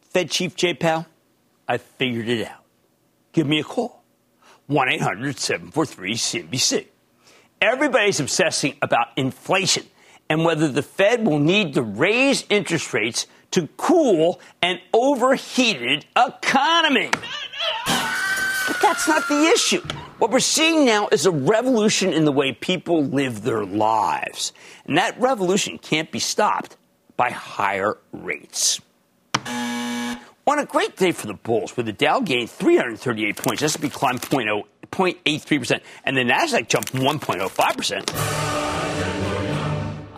Fed Chief Jay Powell, I figured it out. Give me a call. 1-800-743-CNBC. Everybody's obsessing about inflation and whether the Fed will need to raise interest rates to cool an overheated economy. But that's not the issue. What we're seeing now is a revolution in the way people live their lives. And that revolution can't be stopped by higher rates. On a great day for the bulls, where the Dow gained 338 points, S&P climbed 0.83%, and the Nasdaq jumped 1.05%.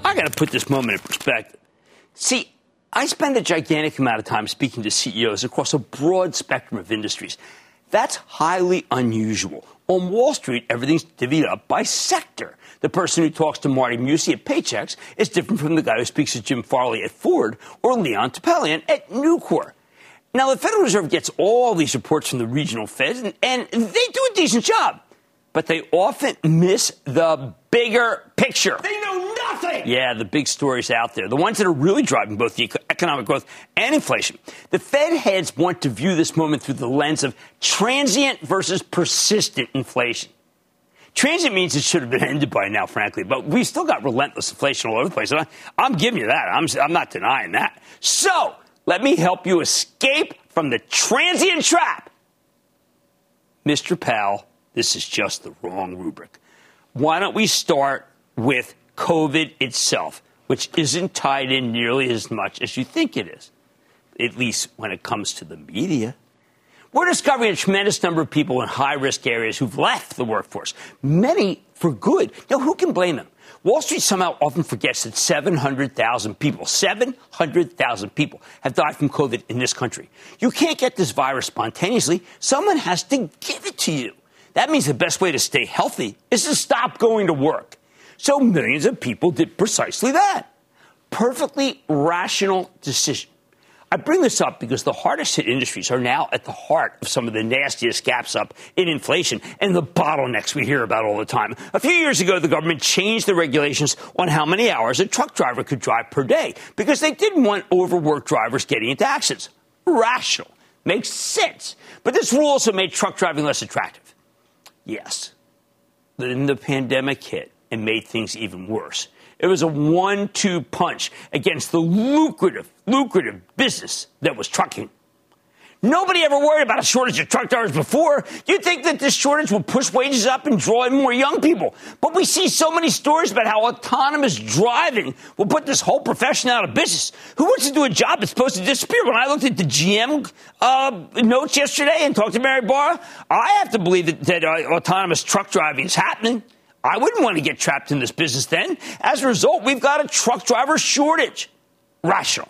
I got to put this moment in perspective. See, I spend a gigantic amount of time speaking to CEOs across a broad spectrum of industries. That's highly unusual. On Wall Street, everything's divvied up by sector. The person who talks to Marty Musi at Paychex is different from the guy who speaks to Jim Farley at Ford or Leon Topalian at Nucor. Now, the Federal Reserve gets all these reports from the regional Feds, and they do a decent job. But they often miss the bigger picture. They know nothing! Yeah, the big stories out there, the ones that are really driving both the economic growth and inflation. The Fed heads want to view this moment through the lens of transient versus persistent inflation. Transient means it should have been ended by now, frankly, but we've still got relentless inflation all over the place. And I'm giving you that. I'm not denying that. So let me help you escape from the transient trap. Mr. Powell, this is just the wrong rubric. Why don't we start with COVID itself, which isn't tied in nearly as much as you think it is, at least when it comes to the media. We're discovering a tremendous number of people in high-risk areas who've left the workforce, many for good. Now, who can blame them? Wall Street somehow often forgets that 700,000 people have died from COVID in this country. You can't get this virus spontaneously. Someone has to give it to you. That means the best way to stay healthy is to stop going to work. So millions of people did precisely that. Perfectly rational decision. I bring this up because the hardest hit industries are now at the heart of some of the nastiest gaps up in inflation and the bottlenecks we hear about all the time. A few years ago, the government changed the regulations on how many hours a truck driver could drive per day because they didn't want overworked drivers getting into accidents. Rational. Makes sense. But this rule also made truck driving less attractive. Yes. Then the pandemic hit and made things even worse. It was a 1-2 punch against the lucrative business that was trucking. Nobody ever worried about a shortage of truck drivers before. You'd think that this shortage would push wages up and draw in more young people. But we see so many stories about how autonomous driving will put this whole profession out of business. Who wants to do a job that's supposed to disappear? When I looked at the GM notes yesterday and talked to Mary Barra, I have to believe that autonomous truck driving is happening. I wouldn't want to get trapped in this business then. As a result, we've got a truck driver shortage. Rational.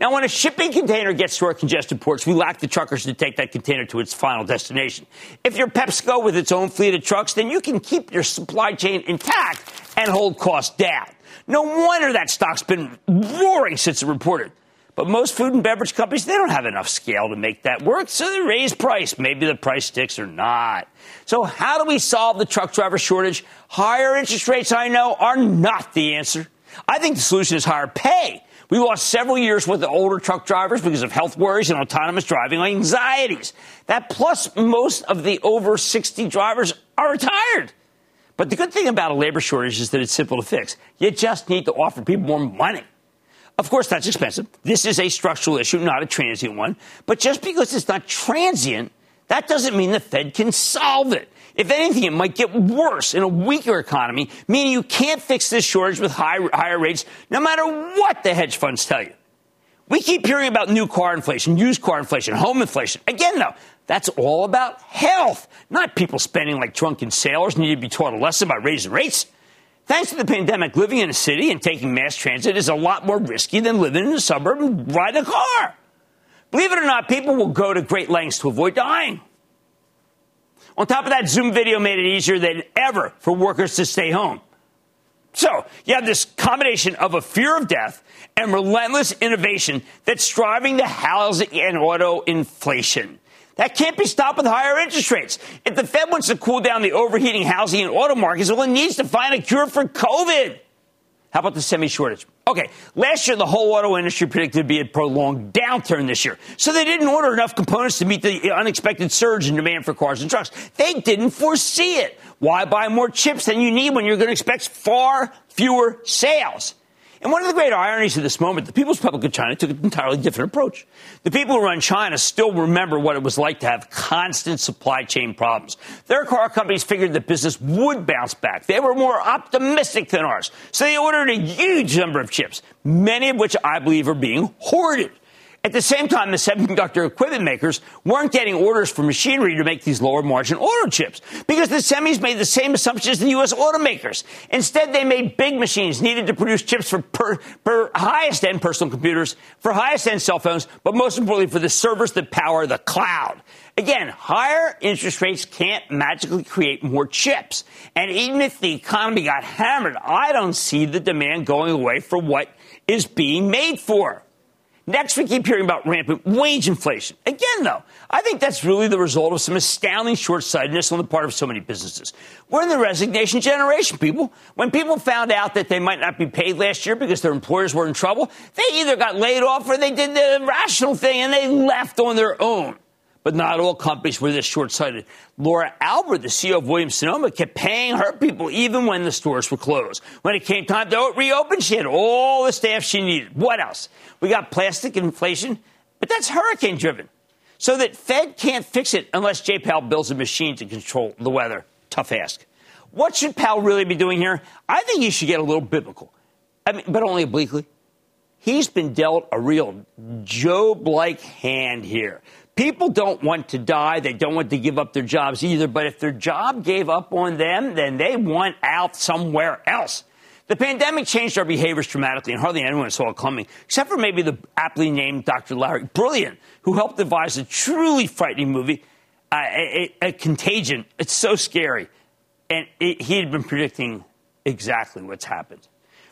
Now, when a shipping container gets to our congested ports, we lack the truckers to take that container to its final destination. If you're PepsiCo with its own fleet of trucks, then you can keep your supply chain intact and hold costs down. No wonder that stock's been roaring since it reported. But most food and beverage companies, they don't have enough scale to make that work, so they raise price. Maybe the price sticks or not. So how do we solve the truck driver shortage? Higher interest rates, I know, are not the answer. I think the solution is higher pay. We lost several years with the older truck drivers because of health worries and autonomous driving anxieties. That plus most of the over 60 drivers are retired. But the good thing about a labor shortage is that it's simple to fix. You just need to offer people more money. Of course, that's expensive. This is a structural issue, not a transient one. But just because it's not transient, that doesn't mean the Fed can solve it. If anything, it might get worse in a weaker economy, meaning you can't fix this shortage with higher rates, no matter what the hedge funds tell you. We keep hearing about new car inflation, used car inflation, home inflation. Again, though, that's all about health, not people spending like drunken sailors and need to be taught a lesson by raising rates. Thanks to the pandemic, living in a city and taking mass transit is a lot more risky than living in a suburb and riding a car. Believe it or not, people will go to great lengths to avoid dying. On top of that, Zoom video made it easier than ever for workers to stay home. So you have this combination of a fear of death and relentless innovation that's striving to housing and auto inflation. That can't be stopped with higher interest rates. If the Fed wants to cool down the overheating housing and auto markets, well, it needs to find a cure for COVID. How about the semi shortage? Okay, last year, the whole auto industry predicted to be a prolonged downturn this year. So they didn't order enough components to meet the unexpected surge in demand for cars and trucks. They didn't foresee it. Why buy more chips than you need when you're going to expect far fewer sales? And one of the great ironies of this moment, the People's Republic of China took an entirely different approach. The people who run China still remember what it was like to have constant supply chain problems. Their car companies figured that business would bounce back. They were more optimistic than ours. So they ordered a huge number of chips, many of which I believe are being hoarded. At the same time, the semiconductor equipment makers weren't getting orders for machinery to make these lower margin auto chips because the semis made the same assumptions as the U.S. automakers. Instead, they made big machines needed to produce chips for highest end personal computers, for highest end cell phones, but most importantly for the servers that power the cloud. Again, higher interest rates can't magically create more chips. And even if the economy got hammered, I don't see the demand going away for what is being made for. Next, we keep hearing about rampant wage inflation. Again, though, I think that's really the result of some astounding short-sightedness on the part of so many businesses. We're in the resignation generation, people. When people found out that they might not be paid last year because their employers were in trouble, they either got laid off or they did the rational thing and they left on their own. But not all companies were this short-sighted. Laura Albert, the CEO of Williams-Sonoma, kept paying her people even when the stores were closed. When it came time to reopen, she had all the staff she needed. What else? We got plastic inflation, but that's hurricane-driven. So that Fed can't fix it unless Jay Powell builds a machine to control the weather. Tough ask. What should Powell really be doing here? I think he should get a little biblical, but only obliquely. He's been dealt a real Job-like hand here. People don't want to die. They don't want to give up their jobs either. But if their job gave up on them, then they want out somewhere else. The pandemic changed our behaviors dramatically, and hardly anyone saw it coming, except for maybe the aptly named Dr. Larry Brilliant, who helped devise a truly frightening movie, Contagion. It's so scary. And he had been predicting exactly what's happened.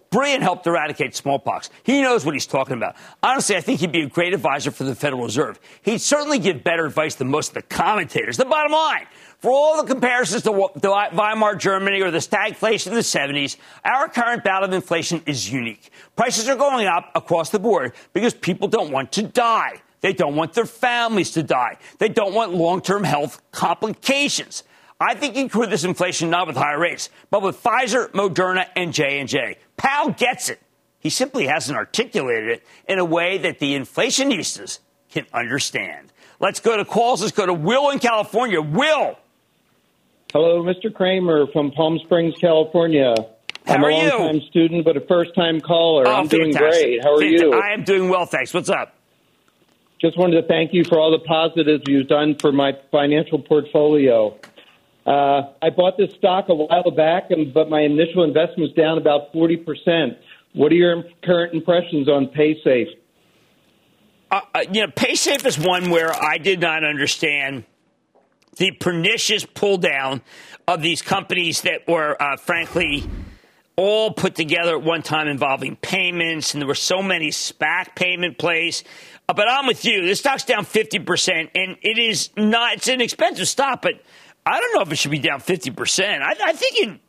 Brilliant helped eradicate smallpox. He knows what he's talking about. Honestly, I think he'd be a great advisor for the Federal Reserve. He'd certainly give better advice than most of the commentators. The bottom line, for all the comparisons to Weimar Germany or the stagflation of the 70s, our current bout of inflation is unique. Prices are going up across the board because people don't want to die. They don't want their families to die. They don't want long-term health complications. I think you cure this inflation not with higher rates, but with Pfizer, Moderna, and J&J. Powell gets it. He simply hasn't articulated it in a way that the inflationistas can understand. Let's go to calls. Let's go to Will in California. Will. Hello, Mr. Cramer from Palm Springs, California. How are you? I'm a long-time student, but a first-time caller. Oh, I'm doing great. How are you? I am doing well, thanks. What's up? Just wanted to thank you for all the positives you've done for my financial portfolio. I bought this stock a while back, but my initial investment was down about 40%. What are your current impressions on PaySafe? PaySafe is one where I did not understand the pernicious pull down of these companies that were, frankly, all put together at one time involving payments, and there were so many SPAC payment plays. But I'm with you. This stock's down 50%, and it's an expensive stock, but I don't know if it should be down 50%. I think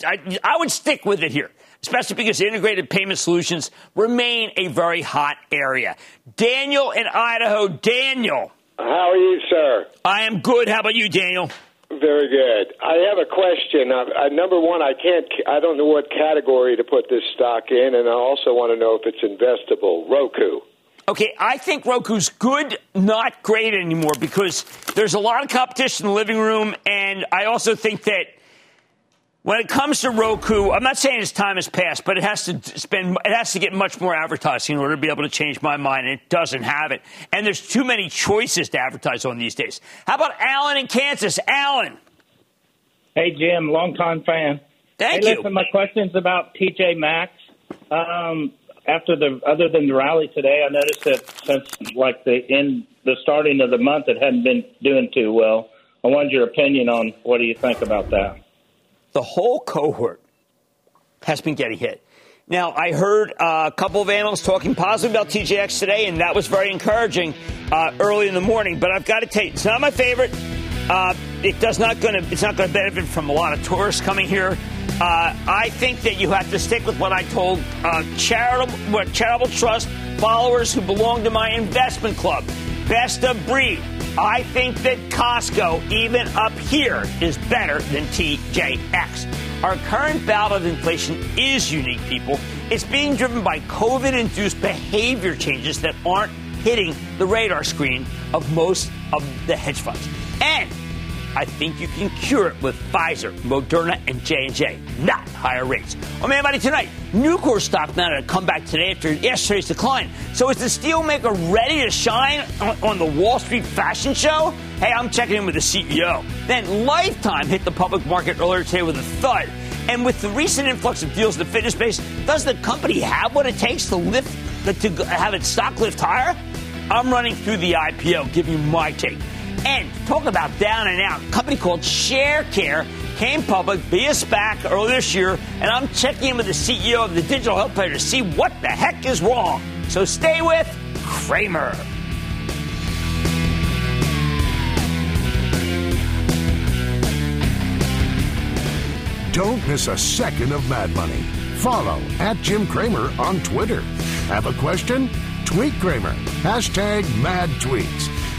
I would stick with it here, especially because integrated payment solutions remain a very hot area. Daniel in Idaho. Daniel. How are you, sir? I am good. How about you, Daniel? Very good. I have a question. Number one, I don't know what category to put this stock in, and I also want to know if it's investable. Roku. Okay, I think Roku's good, not great anymore, because there's a lot of competition in the living room, and I also think that when it comes to Roku, I'm not saying its time has passed, but it has to get much more advertising in order to be able to change my mind, and it doesn't have it. And there's too many choices to advertise on these days. How about Alan in Kansas? Alan. Hey, Jim, longtime fan. Thank you. Listen, my question's about TJ Maxx. Other than the rally today, I noticed that since like the starting of the month, it hadn't been doing too well. I wanted your opinion on what do you think about that? The whole cohort has been getting hit. Now, I heard a couple of analysts talking positive about TJX today, and that was very encouraging early in the morning. But I've got to tell you, it's not my favorite. It's not going to benefit from a lot of tourists coming here. I think that you have to stick with what I told charitable trust followers who belong to my investment club. Best of breed. I think that Costco, even up here, is better than TJX. Our current bout of inflation is unique, people. It's being driven by COVID-induced behavior changes that aren't hitting the radar screen of most of the hedge funds. And I think you can cure it with Pfizer, Moderna, and J&J, not higher rates. Oh, man, buddy, tonight, Nucor stock mounted a comeback today after yesterday's decline. So is the steelmaker ready to shine on the Wall Street fashion show? Hey, I'm checking in with the CEO. Then Lifetime hit the public market earlier today with a thud. And with the recent influx of deals in the fitness space, does the company have what it takes to have its stock lift higher? I'm running through the IPO, giving you my take. And talk about down and out. A company called Sharecare came public via SPAC earlier this year, and I'm checking in with the CEO of the digital health player to see what the heck is wrong. So stay with Cramer. Don't miss a second of Mad Money. Follow @JimCramer on Twitter. Have a question? Tweet Cramer. #MadTweets.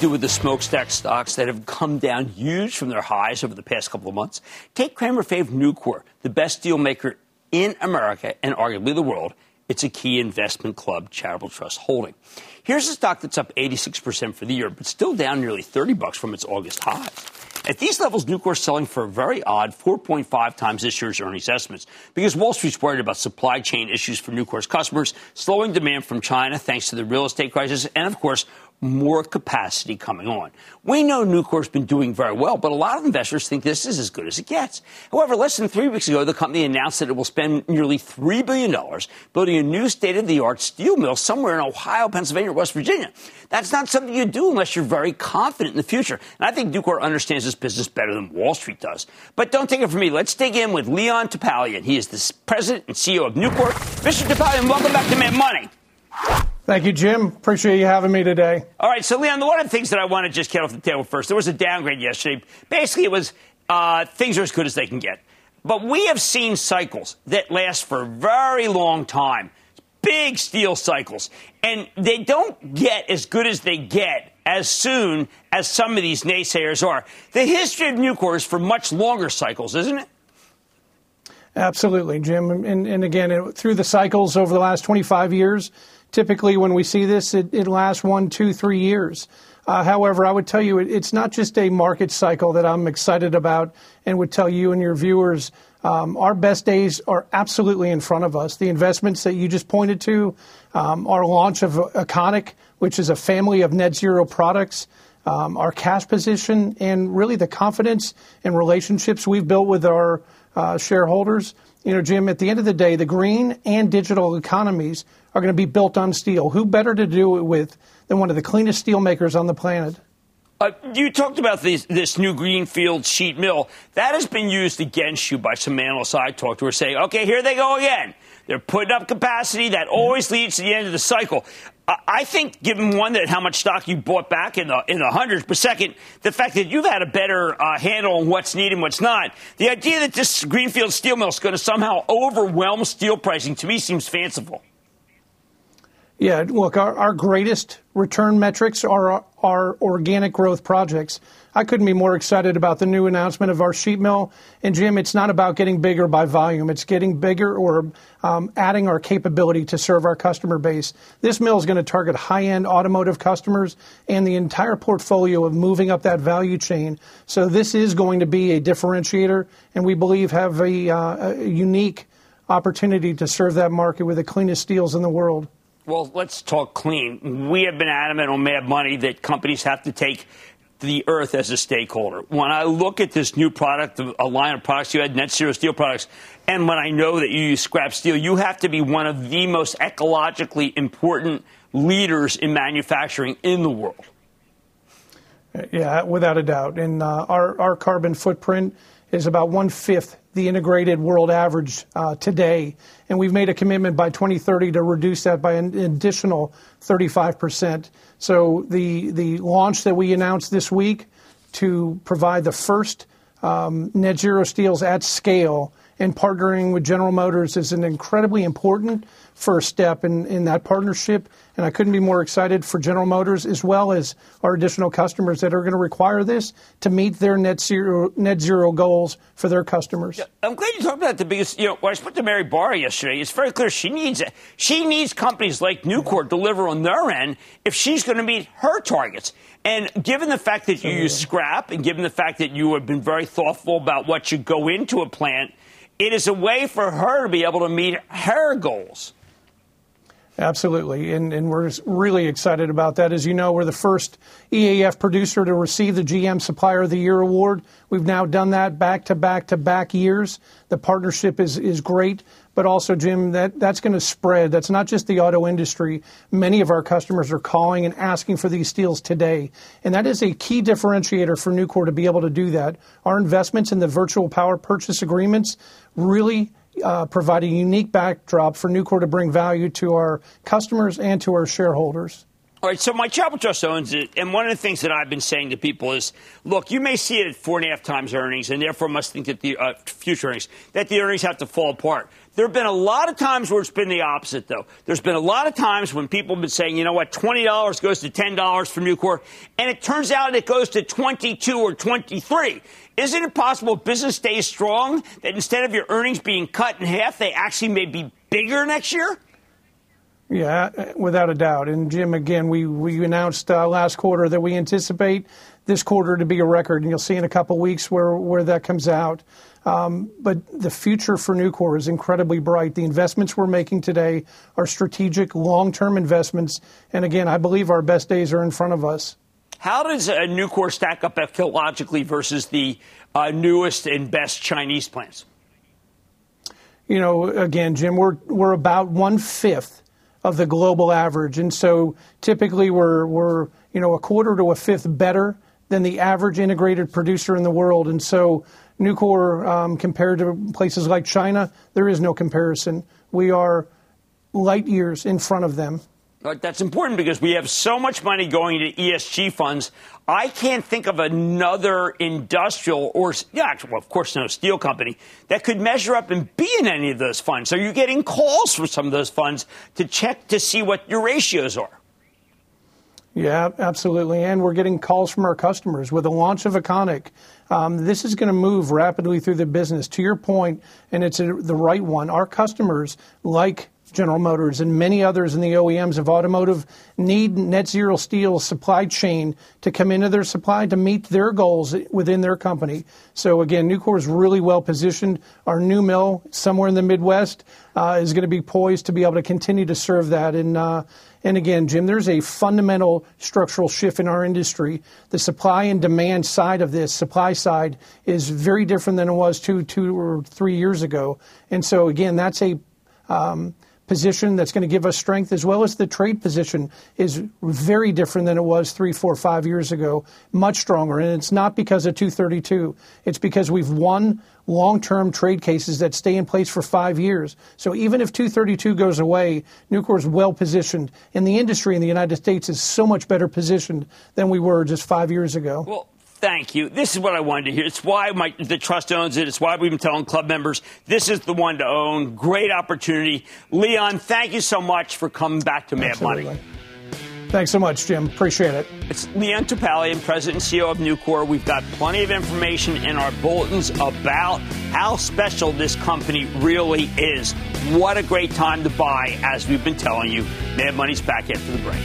Do with the smokestack stocks that have come down huge from their highs over the past couple of months. Take Cramer fave Nucor, the best deal maker in America and arguably the world. It's a key investment club charitable trust holding. Here's a stock that's up 86% for the year, but still down nearly $30 from its August high. At these levels, Nucor's selling for a very odd 4.5 times this year's earnings estimates because Wall Street's worried about supply chain issues for Nucor's customers, slowing demand from China thanks to the real estate crisis, and, of course, more capacity coming on. We know Nucor's been doing very well, but a lot of investors think this is as good as it gets. However, less than 3 weeks ago, the company announced that it will spend nearly $3 billion building a new state-of-the-art steel mill somewhere in Ohio, Pennsylvania, or West Virginia. That's not something you do unless you're very confident in the future. And I think Nucor understands this business better than Wall Street does. But don't take it from me. Let's dig in with Leon Topalian. He is the president and CEO of Nucor. Mr. Topalian, welcome back to Mad Money. Thank you, Jim. Appreciate you having me today. All right. So, Leon, one of the things that I want to just get off the table first, there was a downgrade yesterday. Basically, it was things are as good as they can get. But we have seen cycles that last for a very long time, big steel cycles, and they don't get as good as they get as soon as some of these naysayers are. The history of Nucor is for much longer cycles, isn't it? Absolutely, Jim. And again, through the cycles over the last 25 years, typically when we see this, it lasts 1, 2, 3 years. However, I would tell you it's not just a market cycle that I'm excited about and would tell you and your viewers our best days are absolutely in front of us. The investments that you just pointed to, our launch of Iconic, which is a family of net zero products, our cash position, and really the confidence and relationships we've built with our shareholders. You know, Jim, at the end of the day, the green and digital economies are going to be built on steel. Who better to do it with than one of the cleanest steel makers on the planet? You talked about this new greenfield sheet mill. That has been used against you by some analysts I talked to who are saying, okay, here they go again. They're putting up capacity. That always leads to the end of the cycle. I think, given one, that how much stock you bought back in the hundreds, but second, the fact that you've had a better handle on what's needed and what's not, the idea that this greenfield steel mill is going to somehow overwhelm steel pricing to me seems fanciful. Yeah, look, our greatest return metrics are our, our organic growth projects. I couldn't be more excited about the new announcement of our sheet mill. And, Jim, it's not about getting bigger by volume. It's getting bigger or adding our capability to serve our customer base. This mill is going to target high-end automotive customers and the entire portfolio of moving up that value chain. So this is going to be a differentiator, and we believe have a unique opportunity to serve that market with the cleanest steels in the world. Well, let's talk clean. We have been adamant on Mad Money that companies have to take the earth as a stakeholder. When I look at this new product, a line of products you had, net zero steel products, and when I know that you use scrap steel, you have to be one of the most ecologically important leaders in manufacturing in the world. Yeah, without a doubt. And our carbon footprint is about 1/5 the integrated world average today. And we've made a commitment by 2030 to reduce that by an additional 35%. So the launch that we announced this week to provide the first net zero steels at scale and partnering with General Motors is an incredibly important first step in that partnership. And I couldn't be more excited for General Motors as well as our additional customers that are going to require this to meet their net zero goals for their customers. Yeah, I'm glad you talked about that because, you know, when I spoke to Mary Barra yesterday, it's very clear she needs companies like Nucor deliver on their end if she's going to meet her targets. And given the fact that you use scrap and given the fact that you have been very thoughtful about what should go into a plant, it is a way for her to be able to meet her goals. Absolutely, and we're really excited about that. As you know, we're the first EAF producer to receive the GM Supplier of the Year award. We've now done that back-to-back-to-back years. The partnership is great, but also, Jim, that's going to spread. That's not just the auto industry. Many of our customers are calling and asking for these steels today, and that is a key differentiator for Nucor to be able to do that. Our investments in the virtual power purchase agreements really provide a unique backdrop for Nucor to bring value to our customers and to our shareholders. All right, so Mike Chapel Trust owns it, and one of the things that I've been saying to people is, look, you may see it at 4.5 times earnings, and therefore must think that the future earnings, that the earnings have to fall apart. There have been a lot of times where it's been the opposite, though. There's been a lot of times when people have been saying, you know what, $20 goes to $10 for Nucor, and it turns out it goes to 22 or 23. Isn't it possible business stays strong, that instead of your earnings being cut in half, they actually may be bigger next year? Yeah, without a doubt. And, Jim, again, we announced last quarter that we anticipate this quarter to be a record, and you'll see in a couple weeks where that comes out. But the future for Nucor is incredibly bright. The investments we're making today are strategic, long-term investments. And, again, I believe our best days are in front of us. How does Nucor stack up ecologically versus the newest and best Chinese plants? You know, again, Jim, we're about 1/5 of the global average. And so typically we're you know, 1/4 to 1/5 better than the average integrated producer in the world. And so Nucor, compared to places like China, there is no comparison. We are light years in front of them. But that's important because we have so much money going to ESG funds. I can't think of another industrial or, of course, no steel company that could measure up and be in any of those funds. Are you getting calls from some of those funds to check to see what your ratios are? Yeah, absolutely. And we're getting calls from our customers. With the launch of Econic, this is going to move rapidly through the business. To your point, and it's the right one, our customers like General Motors and many others in the OEMs of automotive need net zero steel supply chain to come into their supply to meet their goals within their company. So, again, Nucor is really well positioned. Our new mill somewhere in the Midwest is going to be poised to be able to continue to serve that. And again, Jim, there's a fundamental structural shift in our industry. The supply and demand side of this, supply side, is very different than it was two or three years ago. And so, again, that's a position that's going to give us strength, as well as the trade position is very different than it was 3, 4, 5 years ago, much stronger. And it's not because of 232. It's because we've won long-term trade cases that stay in place for 5 years. So even if 232 goes away, Nucor is well-positioned. And the industry in the United States is so much better positioned than we were just 5 years ago. Well, thank you. This is what I wanted to hear. It's why the trust owns it. It's why we've been telling club members this is the one to own. Great opportunity. Leon, thank you so much for coming back to Mad Money. Thanks so much, Jim. Appreciate it. It's Leon Topalian, President and CEO of Nucor. We've got plenty of information in our bulletins about how special this company really is. What a great time to buy, as we've been telling you. Mad Money's back after the break.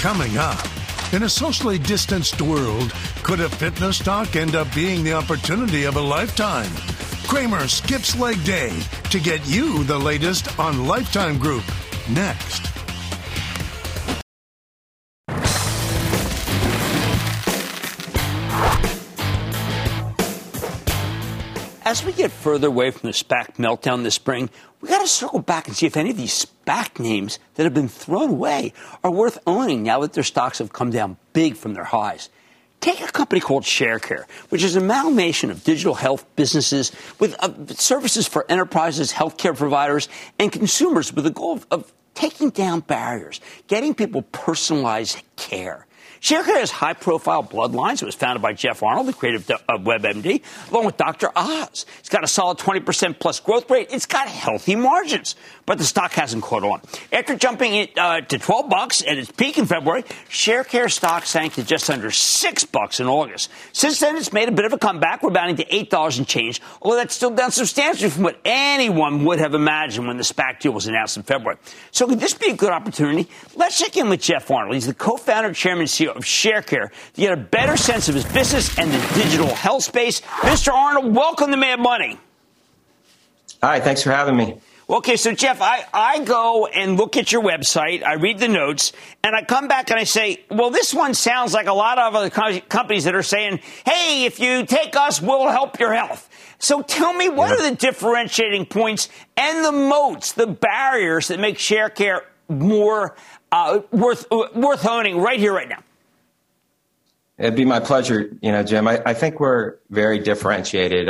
Coming up, in a socially distanced world, could a fitness stock end up being the opportunity of a lifetime? Cramer skips leg day to get you the latest on Lifetime Group. Next. As we get further away from the SPAC meltdown this spring, we got to circle back and see if any of these SPAC names that have been thrown away are worth owning now that their stocks have come down big from their highs. Take a company called Sharecare, which is an amalgamation of digital health businesses with services for enterprises, healthcare providers, and consumers with the goal of taking down barriers, getting people personalized care. Sharecare has high-profile bloodlines. It was founded by Jeff Arnold, the creator of WebMD, along with Dr. Oz. It's got a solid 20%-plus growth rate. It's got healthy margins, but the stock hasn't caught on. After jumping it, to $12 at its peak in February, Sharecare stock sank to just under $6 in August. Since then, it's made a bit of a comeback. We're bounding to $8 and change, although that's still down substantially from what anyone would have imagined when the SPAC deal was announced in February. So could this be a good opportunity? Let's check in with Jeff Arnold. He's the co-founder, chairman, and CEO of Sharecare to get a better sense of his business and the digital health space. Mr. Arnold, welcome to Mad Money. Hi, thanks for having me. Okay, so Jeff, I go and look at your website, I read the notes, and I come back and I say, well, this one sounds like a lot of other companies that are saying, hey, if you take us, we'll help your health. So tell me, what are the differentiating points and the moats, the barriers that make Sharecare more worth owning right here, right now? It'd be my pleasure, Jim. I think we're very differentiated.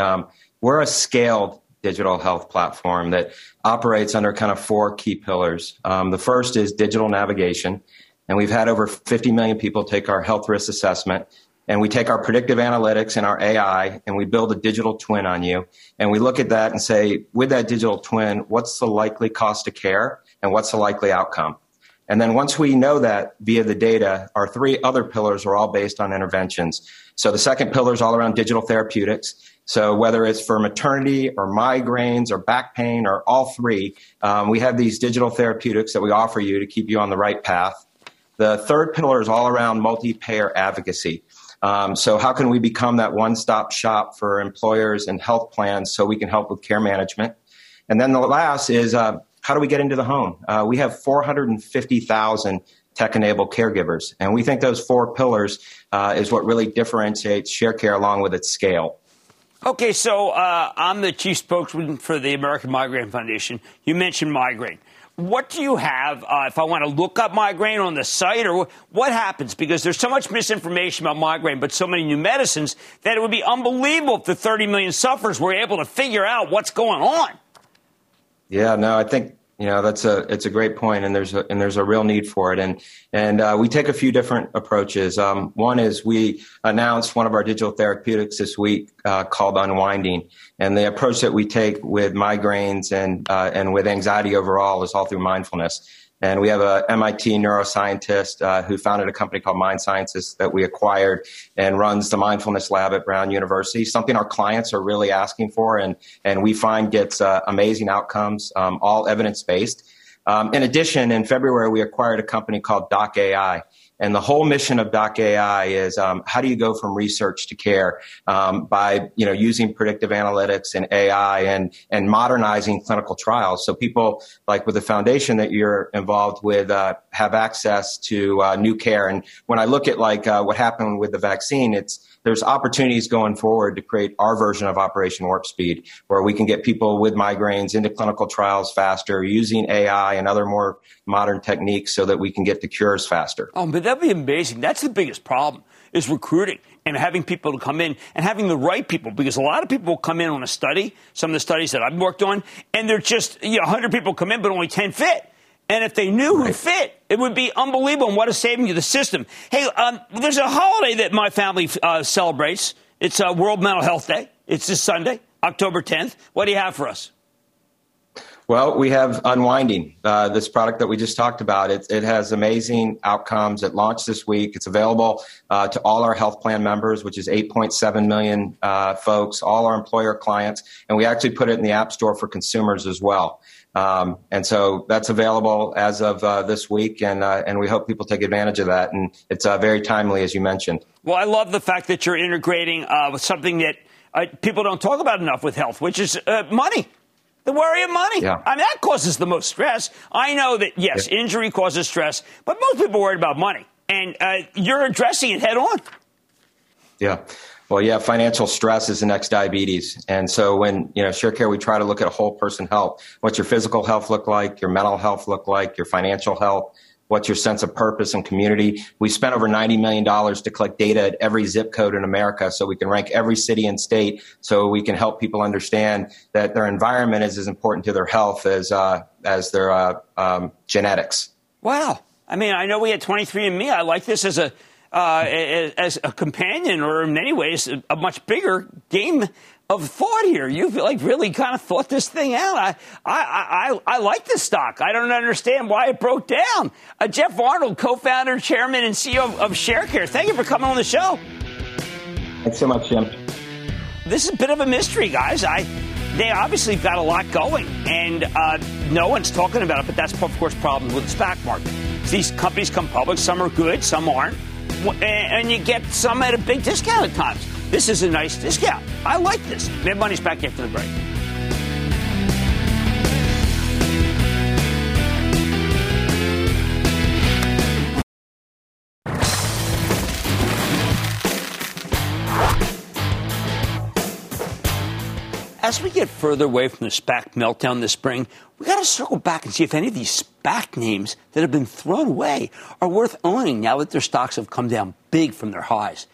We're a scaled digital health platform that operates under kind of four key pillars. The first is digital navigation, and we've had over 50 million people take our health risk assessment, and we take our predictive analytics and our AI, and we build a digital twin on you, and we look at that and say, with that digital twin, what's the likely cost of care, and what's the likely outcome? And then once we know that via the data, our three other pillars are all based on interventions. So the second pillar is all around digital therapeutics. So whether it's for maternity or migraines or back pain or all three, we have these digital therapeutics that we offer you to keep you on the right path. The third pillar is all around multi-payer advocacy. So how can we become that one-stop shop for employers and health plans so we can help with care management? And then the last is how do we get into the home? We have 450,000 tech-enabled caregivers, and we think those four pillars is what really differentiates Sharecare along with its scale. Okay, so I'm the chief spokesman for the American Migraine Foundation. You mentioned migraine. What do you have if I want to look up migraine on the site, or what happens? Because there's so much misinformation about migraine, but so many new medicines, that it would be unbelievable if the 30 million sufferers were able to figure out what's going on. Yeah, no, I think, it's a great point, and there's a real need for it. And we take a few different approaches. One is we announced one of our digital therapeutics this week called Unwinding. And the approach that we take with migraines and with anxiety overall is all through mindfulness. And we have a MIT neuroscientist who founded a company called Mind Sciences that we acquired and runs the mindfulness lab at Brown University, something our clients are really asking for and we find gets amazing outcomes, all evidence-based. In addition, in February, we acquired a company called Doc AI. And the whole mission of Doc AI is how do you go from research to care by using predictive analytics and AI and modernizing clinical trials. So people like with the foundation that you're involved with have access to new care. And when I look at what happened with the vaccine, there's opportunities going forward to create our version of Operation Warp Speed, where we can get people with migraines into clinical trials faster using AI and other more modern techniques so that we can get to cures faster. Oh, but that'd be amazing. That's the biggest problem, is recruiting and having people to come in and having the right people, because a lot of people come in on a study, some of the studies that I've worked on, and they're just 100 people come in, but only 10 fit. And if they knew who fit, it would be unbelievable. And what a saving to the system. Hey, there's a holiday that my family celebrates. It's World Mental Health Day. It's this Sunday. October 10th. What do you have for us? Well, we have Unwinding, this product that we just talked about. It has amazing outcomes. It launched this week. It's available to all our health plan members, which is 8.7 million folks, all our employer clients. And we actually put it in the App Store for consumers as well. And so that's available as of this week. And we hope people take advantage of that. And it's very timely, as you mentioned. Well, I love the fact that you're integrating with something that people don't talk about enough with health, which is money. The worry of money. Yeah. I mean, that causes the most stress. I know that, yes, yeah. Injury causes stress, but most people are worried about money. And you're addressing it head on. Yeah. Well, yeah, financial stress is the next diabetes. And so when, Sharecare, we try to look at a whole person health. What's your physical health look like? Your mental health look like? Your financial health? What's your sense of purpose and community? We spent over $90 million to collect data at every zip code in America so we can rank every city and state so we can help people understand that their environment is as important to their health as their genetics. Wow. I mean, I know we had 23andMe. I like this as a companion, or in many ways, a much bigger game of thought here. You've really kind of thought this thing out. I like this stock. I don't understand why it broke down. Jeff Arnold, co-founder, chairman, and CEO of Sharecare. Thank you for coming on the show. Thanks so much, Jim. This is a bit of a mystery, guys. They obviously got a lot going, and no one's talking about it, but that's, of course, problems with the stock market. These companies come public. Some are good, some aren't. And you get some at a big discount at times. This is a nice discount. I like this. Mad Money's back after the break. As we get further away from the SPAC meltdown this spring, we got to circle back and see if any of these SPAC names that have been thrown away are worth owning now that their stocks have come down big from their highs.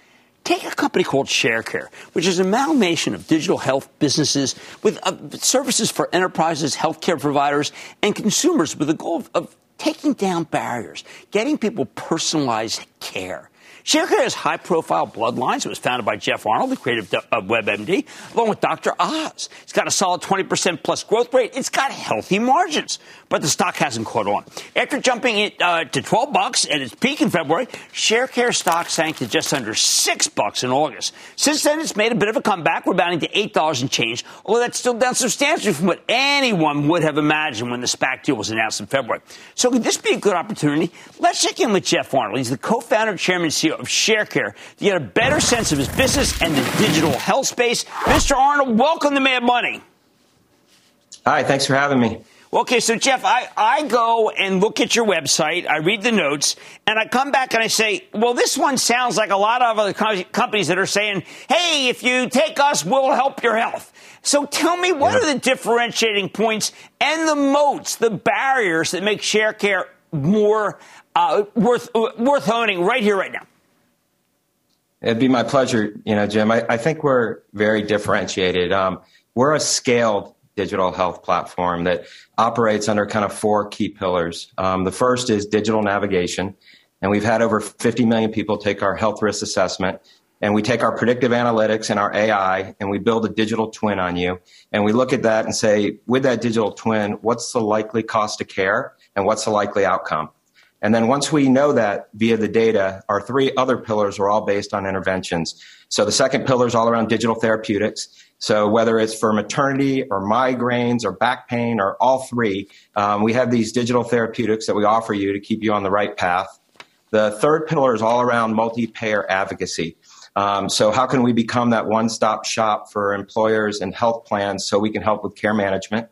Take a company called Sharecare, which is an amalgamation of digital health businesses with services for enterprises, healthcare providers, and consumers with the goal of taking down barriers, getting people personalized care. Sharecare has high-profile bloodlines. It was founded by Jeff Arnold, the creator of WebMD, along with Dr. Oz. It's got a solid 20%+ growth rate. It's got healthy margins, but the stock hasn't caught on. After jumping it to $12 at its peak in February, Sharecare stock sank to just under $6 in August. Since then, it's made a bit of a comeback, rebounding to $8 and change, although that's still down substantially from what anyone would have imagined when the SPAC deal was announced in February. So could this be a good opportunity? Let's check in with Jeff Arnold. He's the co-founder, chairman, and CEO of Sharecare to get a better sense of his business and the digital health space. Mr. Arnold, welcome to Mad Money. Hi, thanks for having me. Okay, so Jeff, I go and look at your website, I read the notes, and I come back and I say, well, this one sounds like a lot of other companies that are saying, hey, if you take us, we'll help your health. So tell me, what are the differentiating points and the moats, the barriers that make Sharecare more worth owning right here, right now? It'd be my pleasure, Jim. I think we're very differentiated. We're a scaled digital health platform that operates under kind of four key pillars. The first is digital navigation, and we've had over 50 million people take our health risk assessment, and we take our predictive analytics and our AI, and we build a digital twin on you, and we look at that and say, with that digital twin, what's the likely cost of care and what's the likely outcome? And then once we know that via the data, our three other pillars are all based on interventions. So the second pillar is all around digital therapeutics. So whether it's for maternity or migraines or back pain or all three, we have these digital therapeutics that we offer you to keep you on the right path. The third pillar is all around multi-payer advocacy. So how can we become that one-stop shop for employers and health plans so we can help with care management?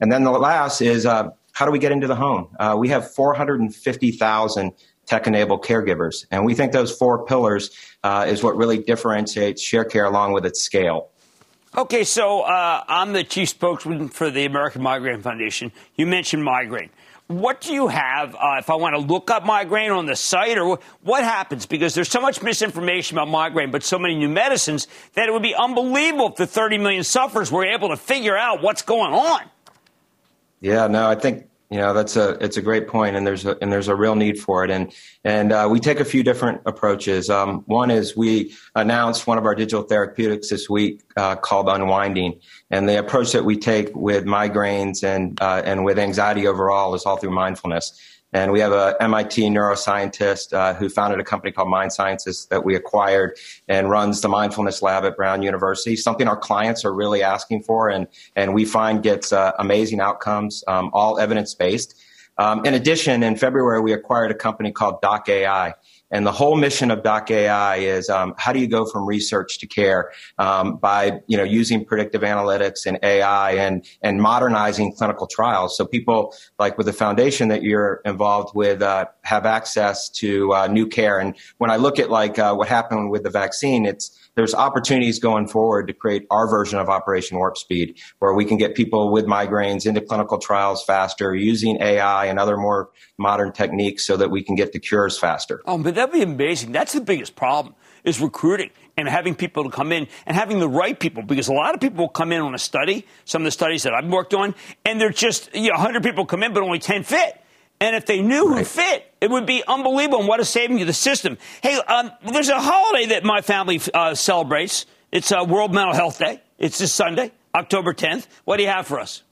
And then the last is how do we get into the home? We have 450,000 tech-enabled caregivers, and we think those four pillars is what really differentiates Sharecare along with its scale. Okay, so I'm the chief spokesman for the American Migraine Foundation. You mentioned migraine. What do you have if I want to look up migraine on the site, or what happens? Because there's so much misinformation about migraine, but so many new medicines, that it would be unbelievable if the 30 million sufferers were able to figure out what's going on. Yeah, no, I think Yeah, it's a great point, and there's a real need for it. And we take a few different approaches. One is we announced one of our digital therapeutics this week called Unwinding, and the approach that we take with migraines and with anxiety overall is all through mindfulness. And we have a MIT neuroscientist who founded a company called Mind Sciences that we acquired and runs the mindfulness lab at Brown University, something our clients are really asking for and we find gets amazing outcomes, all evidence-based. In addition, in February, we acquired a company called Doc AI. And the whole mission of Doc AI is how do you go from research to care by using predictive analytics and AI and modernizing clinical trials. So people like with the foundation that you're involved with have access to new care. And when I look at what happened with the vaccine, there's opportunities going forward to create our version of Operation Warp Speed, where we can get people with migraines into clinical trials faster using AI and other more modern techniques so that we can get the cures faster. But that'd be amazing. That's the biggest problem is recruiting and having people to come in and having the right people, because a lot of people will come in on a study, some of the studies that I've worked on, and they're just 100 people come in, but only 10 fit. And if they knew who fit, it would be unbelievable. And what a saving to the system. Hey, there's a holiday that my family celebrates. It's World Mental Health Day. It's this Sunday, October 10th. What do you have for us?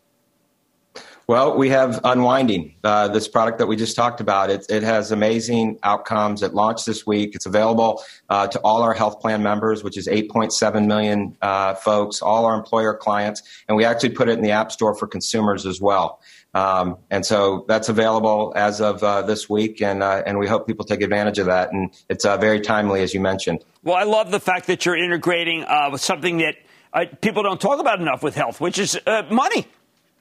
Well, we have Unwinding, this product that we just talked about. It has amazing outcomes. It launched this week. It's available to all our health plan members, which is 8.7 million folks, all our employer clients. And we actually put it in the App Store for consumers as well. And so that's available as of this week. And we hope people take advantage of that. And it's very timely, as you mentioned. Well, I love the fact that you're integrating with something that people don't talk about enough with health, which is money.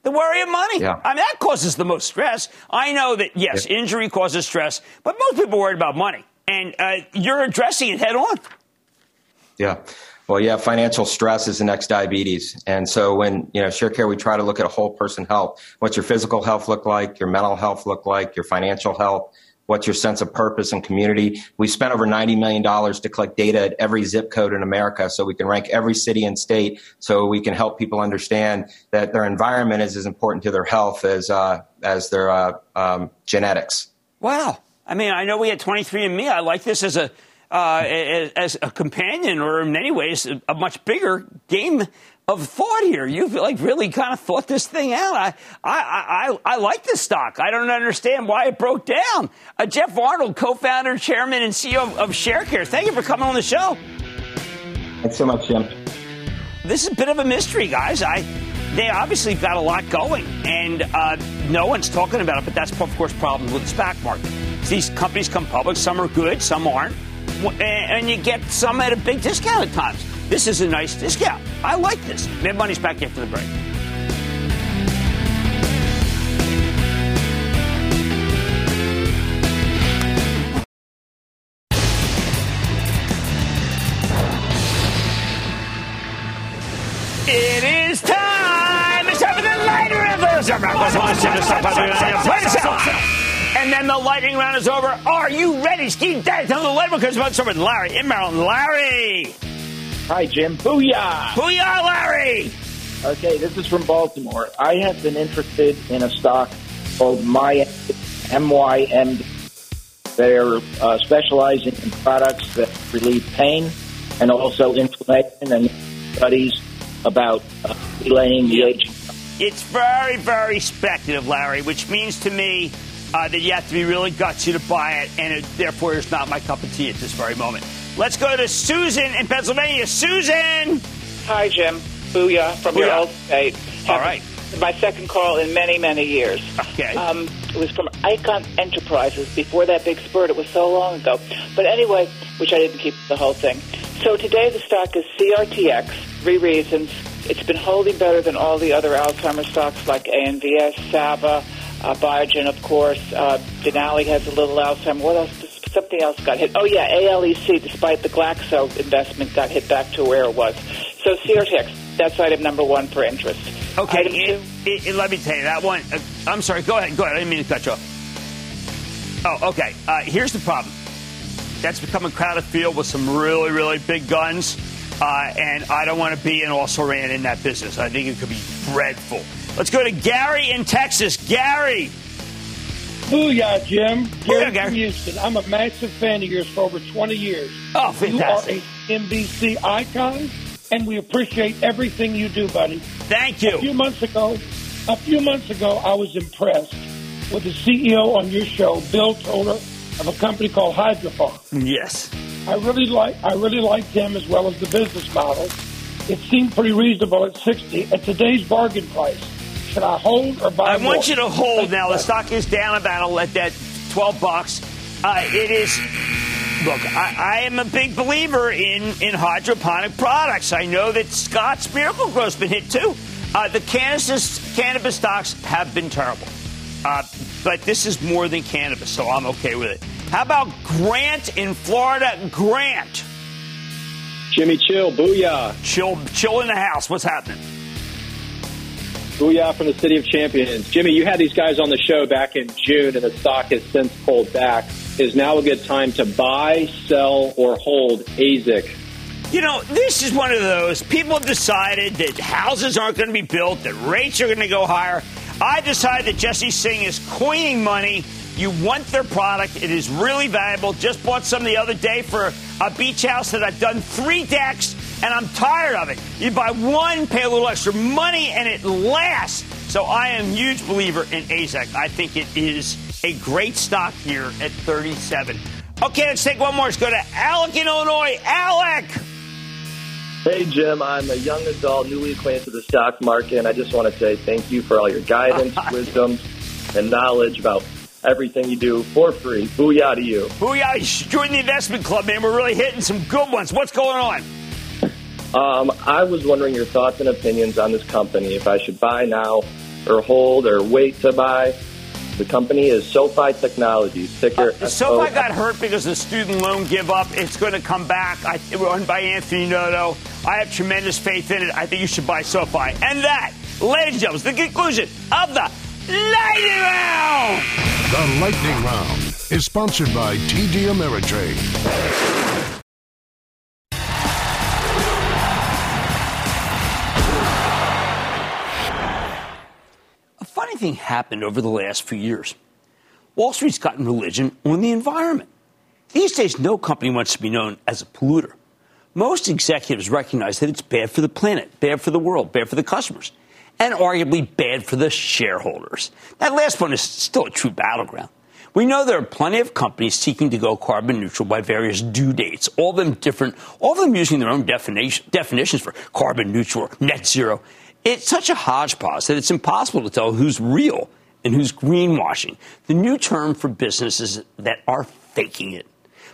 The worry of money. Yeah. I mean, that causes the most stress. I know that, yes, injury causes stress, but most people are worried about money. And you're addressing it head on. Yeah. Well, yeah, financial stress is the next diabetes. And so when, Sharecare, we try to look at a whole person health. What's your physical health look like? Your mental health look like? Your financial health? What's your sense of purpose and community? We spent over $90 million to collect data at every zip code in America so we can rank every city and state so we can help people understand that their environment is as important to their health as their genetics. Wow. I mean, I know we had 23andMe. I like this as a companion, or in many ways, a much bigger game of thought here. You've really kind of thought this thing out. I like this stock. I don't understand why it broke down. Jeff Arnold, co-founder, chairman, and CEO of Sharecare. Thank you for coming on the show. Thanks so much, Jim. This is a bit of a mystery, guys. They obviously got a lot going, and no one's talking about it, but that's, of course, problems with the stock market. These companies come public. Some are good, some aren't. And you get some at a big discount at times. This is a nice discount. I like this. Mad Money's back after the break. It is time! It's time for the lighter of those. And then the lightning round is over. Are you ready, Steve? Dad, tell the lightning round is over. Larry in Maryland. Larry! Hi, Jim. Booyah! Booyah, Larry! Okay, this is from Baltimore. I have been interested in a stock called MYMD. They're specializing in products that relieve pain and also inflammation, and studies about delaying the aging. It's very, very speculative, Larry, which means to me that you have to be really gutsy to buy it, and therefore it's not my cup of tea at this very moment. Let's go to Susan in Pennsylvania. Susan! Hi, Jim. Booyah from your old state. All right. My second call in many, many years. Okay. It was from Icon Enterprises before that big spurt. It was so long ago. But anyway, which I didn't keep the whole thing. So today the stock is CRTX, 3 reasons. It's been holding better than all the other Alzheimer's stocks like ANVS, Saba, Biogen, of course. Denali has a little Alzheimer's. What else does something else got hit? Oh, yeah, ALEC, despite the Glaxo investment, got hit back to where it was. So CRTX, that's item number 1 for interest. Okay, item 2. Let me tell you, that one, I'm sorry, go ahead, I didn't mean to cut you off. Oh, okay, here's the problem. That's become a crowded field with some really, really big guns, and I don't want to be an also-ran in that business. I think it could be dreadful. Let's go to Gary in Texas. Gary! Booyah, Jim. Gary from Houston. I'm a massive fan of yours for over 20 years. Oh, fantastic. You are an NBC icon, and we appreciate everything you do, buddy. Thank you. A few months ago, I was impressed with the CEO on your show, Bill Toler, of a company called Hydrofarm. Yes. I really liked him as well as the business model. It seemed pretty reasonable at 60 at today's bargain price. Should I hold or buy? I want you to hold now. The stock is down about at that $12. It is. Look, I am a big believer in hydroponic products. I know that Scott's Miracle Grow's been hit too. The cannabis stocks have been terrible, but this is more than cannabis, so I'm okay with it. How about Grant in Florida? Grant. Jimmy, chill. Booyah. Chill in the house. What's happening? Booyah from the City of Champions. Jimmy, you had these guys on the show back in June, and the stock has since pulled back. Is now a good time to buy, sell, or hold ASIC? You know, this is one of those. People have decided that houses aren't going to be built, that rates are going to go higher. I decided that Jesse Singh is coining money. You want their product. It is really valuable. Just bought some the other day for a beach house that I've done 3 decks, and I'm tired of it. You buy one, pay a little extra money, and it lasts. So I am a huge believer in ASIC. I think it is a great stock here at 37. Okay, let's take one more. Let's go to Alec in Illinois. Alec! Hey, Jim. I'm a young adult, newly acquainted to the stock market, and I just want to say thank you for all your guidance, wisdom, and knowledge about everything you do for free. Booyah to you. Booyah. You should join the investment club, man. We're really hitting some good ones. What's going on? I was wondering your thoughts and opinions on this company, if I should buy now or hold or wait to buy. The company is SoFi Technologies. Ticker SoFi got hurt because of the student loan give up. It's going to come back. Run by Anthony Noto. I have tremendous faith in it. I think you should buy SoFi. And that, ladies and gentlemen, is the conclusion of the Lightning Round! The Lightning Round is sponsored by TD Ameritrade. A funny thing happened over the last few years. Wall Street's gotten religion on the environment. These days, no company wants to be known as a polluter. Most executives recognize that it's bad for the planet, bad for the world, bad for the customers, and arguably bad for the shareholders. That last one is still a true battleground. We know there are plenty of companies seeking to go carbon neutral by various due dates, all of them different, all of them using their own definitions for carbon neutral, net zero. It's such a hodgepodge that it's impossible to tell who's real and who's greenwashing, the new term for businesses that are faking it.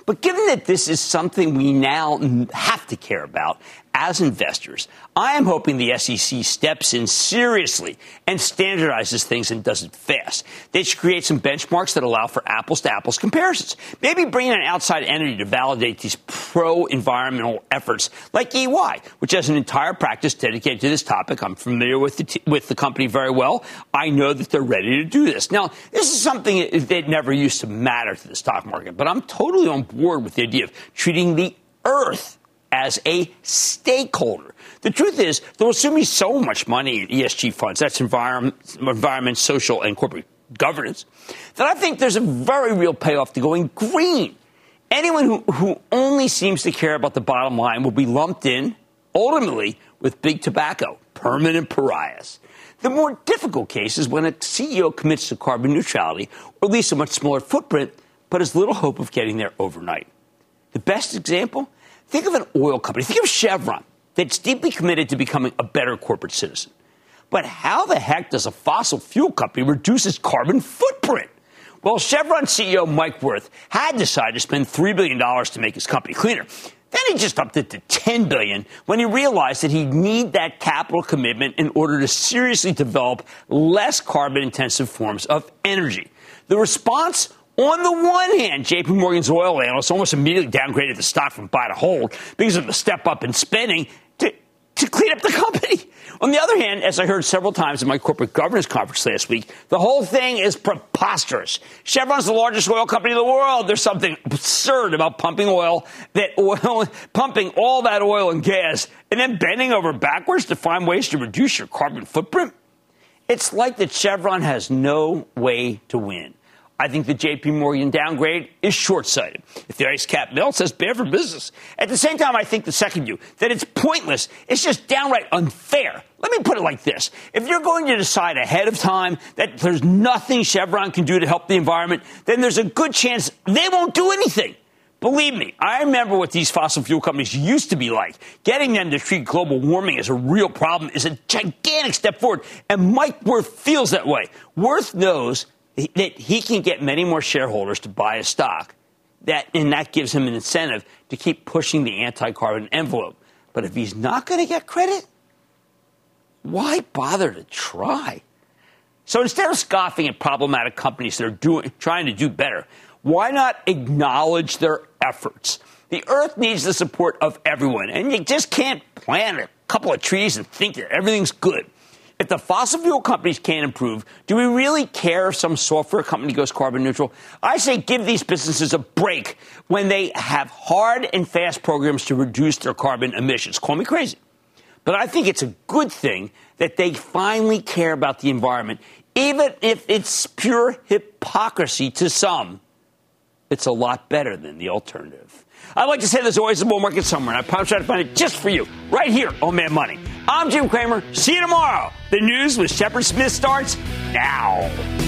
But given that this is something we now have to care about as investors, I am hoping the SEC steps in seriously and standardizes things and does it fast. They should create some benchmarks that allow for apples-to-apples comparisons. Maybe bring in an outside entity to validate these pro-environmental efforts, like EY, which has an entire practice dedicated to this topic. I'm familiar with the company very well. I know that they're ready to do this. Now, this is something that never used to matter to the stock market, but I'm totally on board with the idea of treating the earth as a stakeholder. The truth is, there will soon be so much money in ESG funds, that's environment, social, and corporate governance, that I think there's a very real payoff to going green. Anyone who only seems to care about the bottom line will be lumped in, ultimately, with big tobacco, permanent pariahs. The more difficult case is when a CEO commits to carbon neutrality, or at least a much smaller footprint, but has little hope of getting there overnight. The best example? Think of an oil company. Think of Chevron, that's deeply committed to becoming a better corporate citizen. But how the heck does a fossil fuel company reduce its carbon footprint? Well, Chevron CEO Mike Wirth had decided to spend $3 billion to make his company cleaner. Then he just upped it to $10 billion when he realized that he'd need that capital commitment in order to seriously develop less carbon-intensive forms of energy. The response? On the one hand, J.P. Morgan's oil analysts almost immediately downgraded the stock from buy to hold because of the step up in spending to clean up the company. On the other hand, as I heard several times at my corporate governance conference last week, the whole thing is preposterous. Chevron's the largest oil company in the world. There's something absurd about pumping all that oil and gas and then bending over backwards to find ways to reduce your carbon footprint. It's like that Chevron has no way to win. I think the J.P. Morgan downgrade is short-sighted. If the ICE cap melts, that's bad for business. At the same time, I think the second view, that it's pointless. It's just downright unfair. Let me put it like this. If you're going to decide ahead of time that there's nothing Chevron can do to help the environment, then there's a good chance they won't do anything. Believe me, I remember what these fossil fuel companies used to be like. Getting them to treat global warming as a real problem is a gigantic step forward, and Mike Wirth feels that way. Wirth knows that he can get many more shareholders to buy a stock, and that gives him an incentive to keep pushing the anti-carbon envelope. But if he's not going to get credit, why bother to try? So instead of scoffing at problematic companies that are trying to do better, why not acknowledge their efforts? The Earth needs the support of everyone, and you just can't plant a couple of trees and think that everything's good. If the fossil fuel companies can't improve, do we really care if some software company goes carbon neutral? I say give these businesses a break when they have hard and fast programs to reduce their carbon emissions. Call me crazy, but I think it's a good thing that they finally care about the environment, even if it's pure hypocrisy to some. It's a lot better than the alternative. I'd like to say there's always a bull market somewhere, and I promise I'll try to find it just for you, right here on Man Money. I'm Jim Cramer. See you tomorrow. The news with Shepard Smith starts now.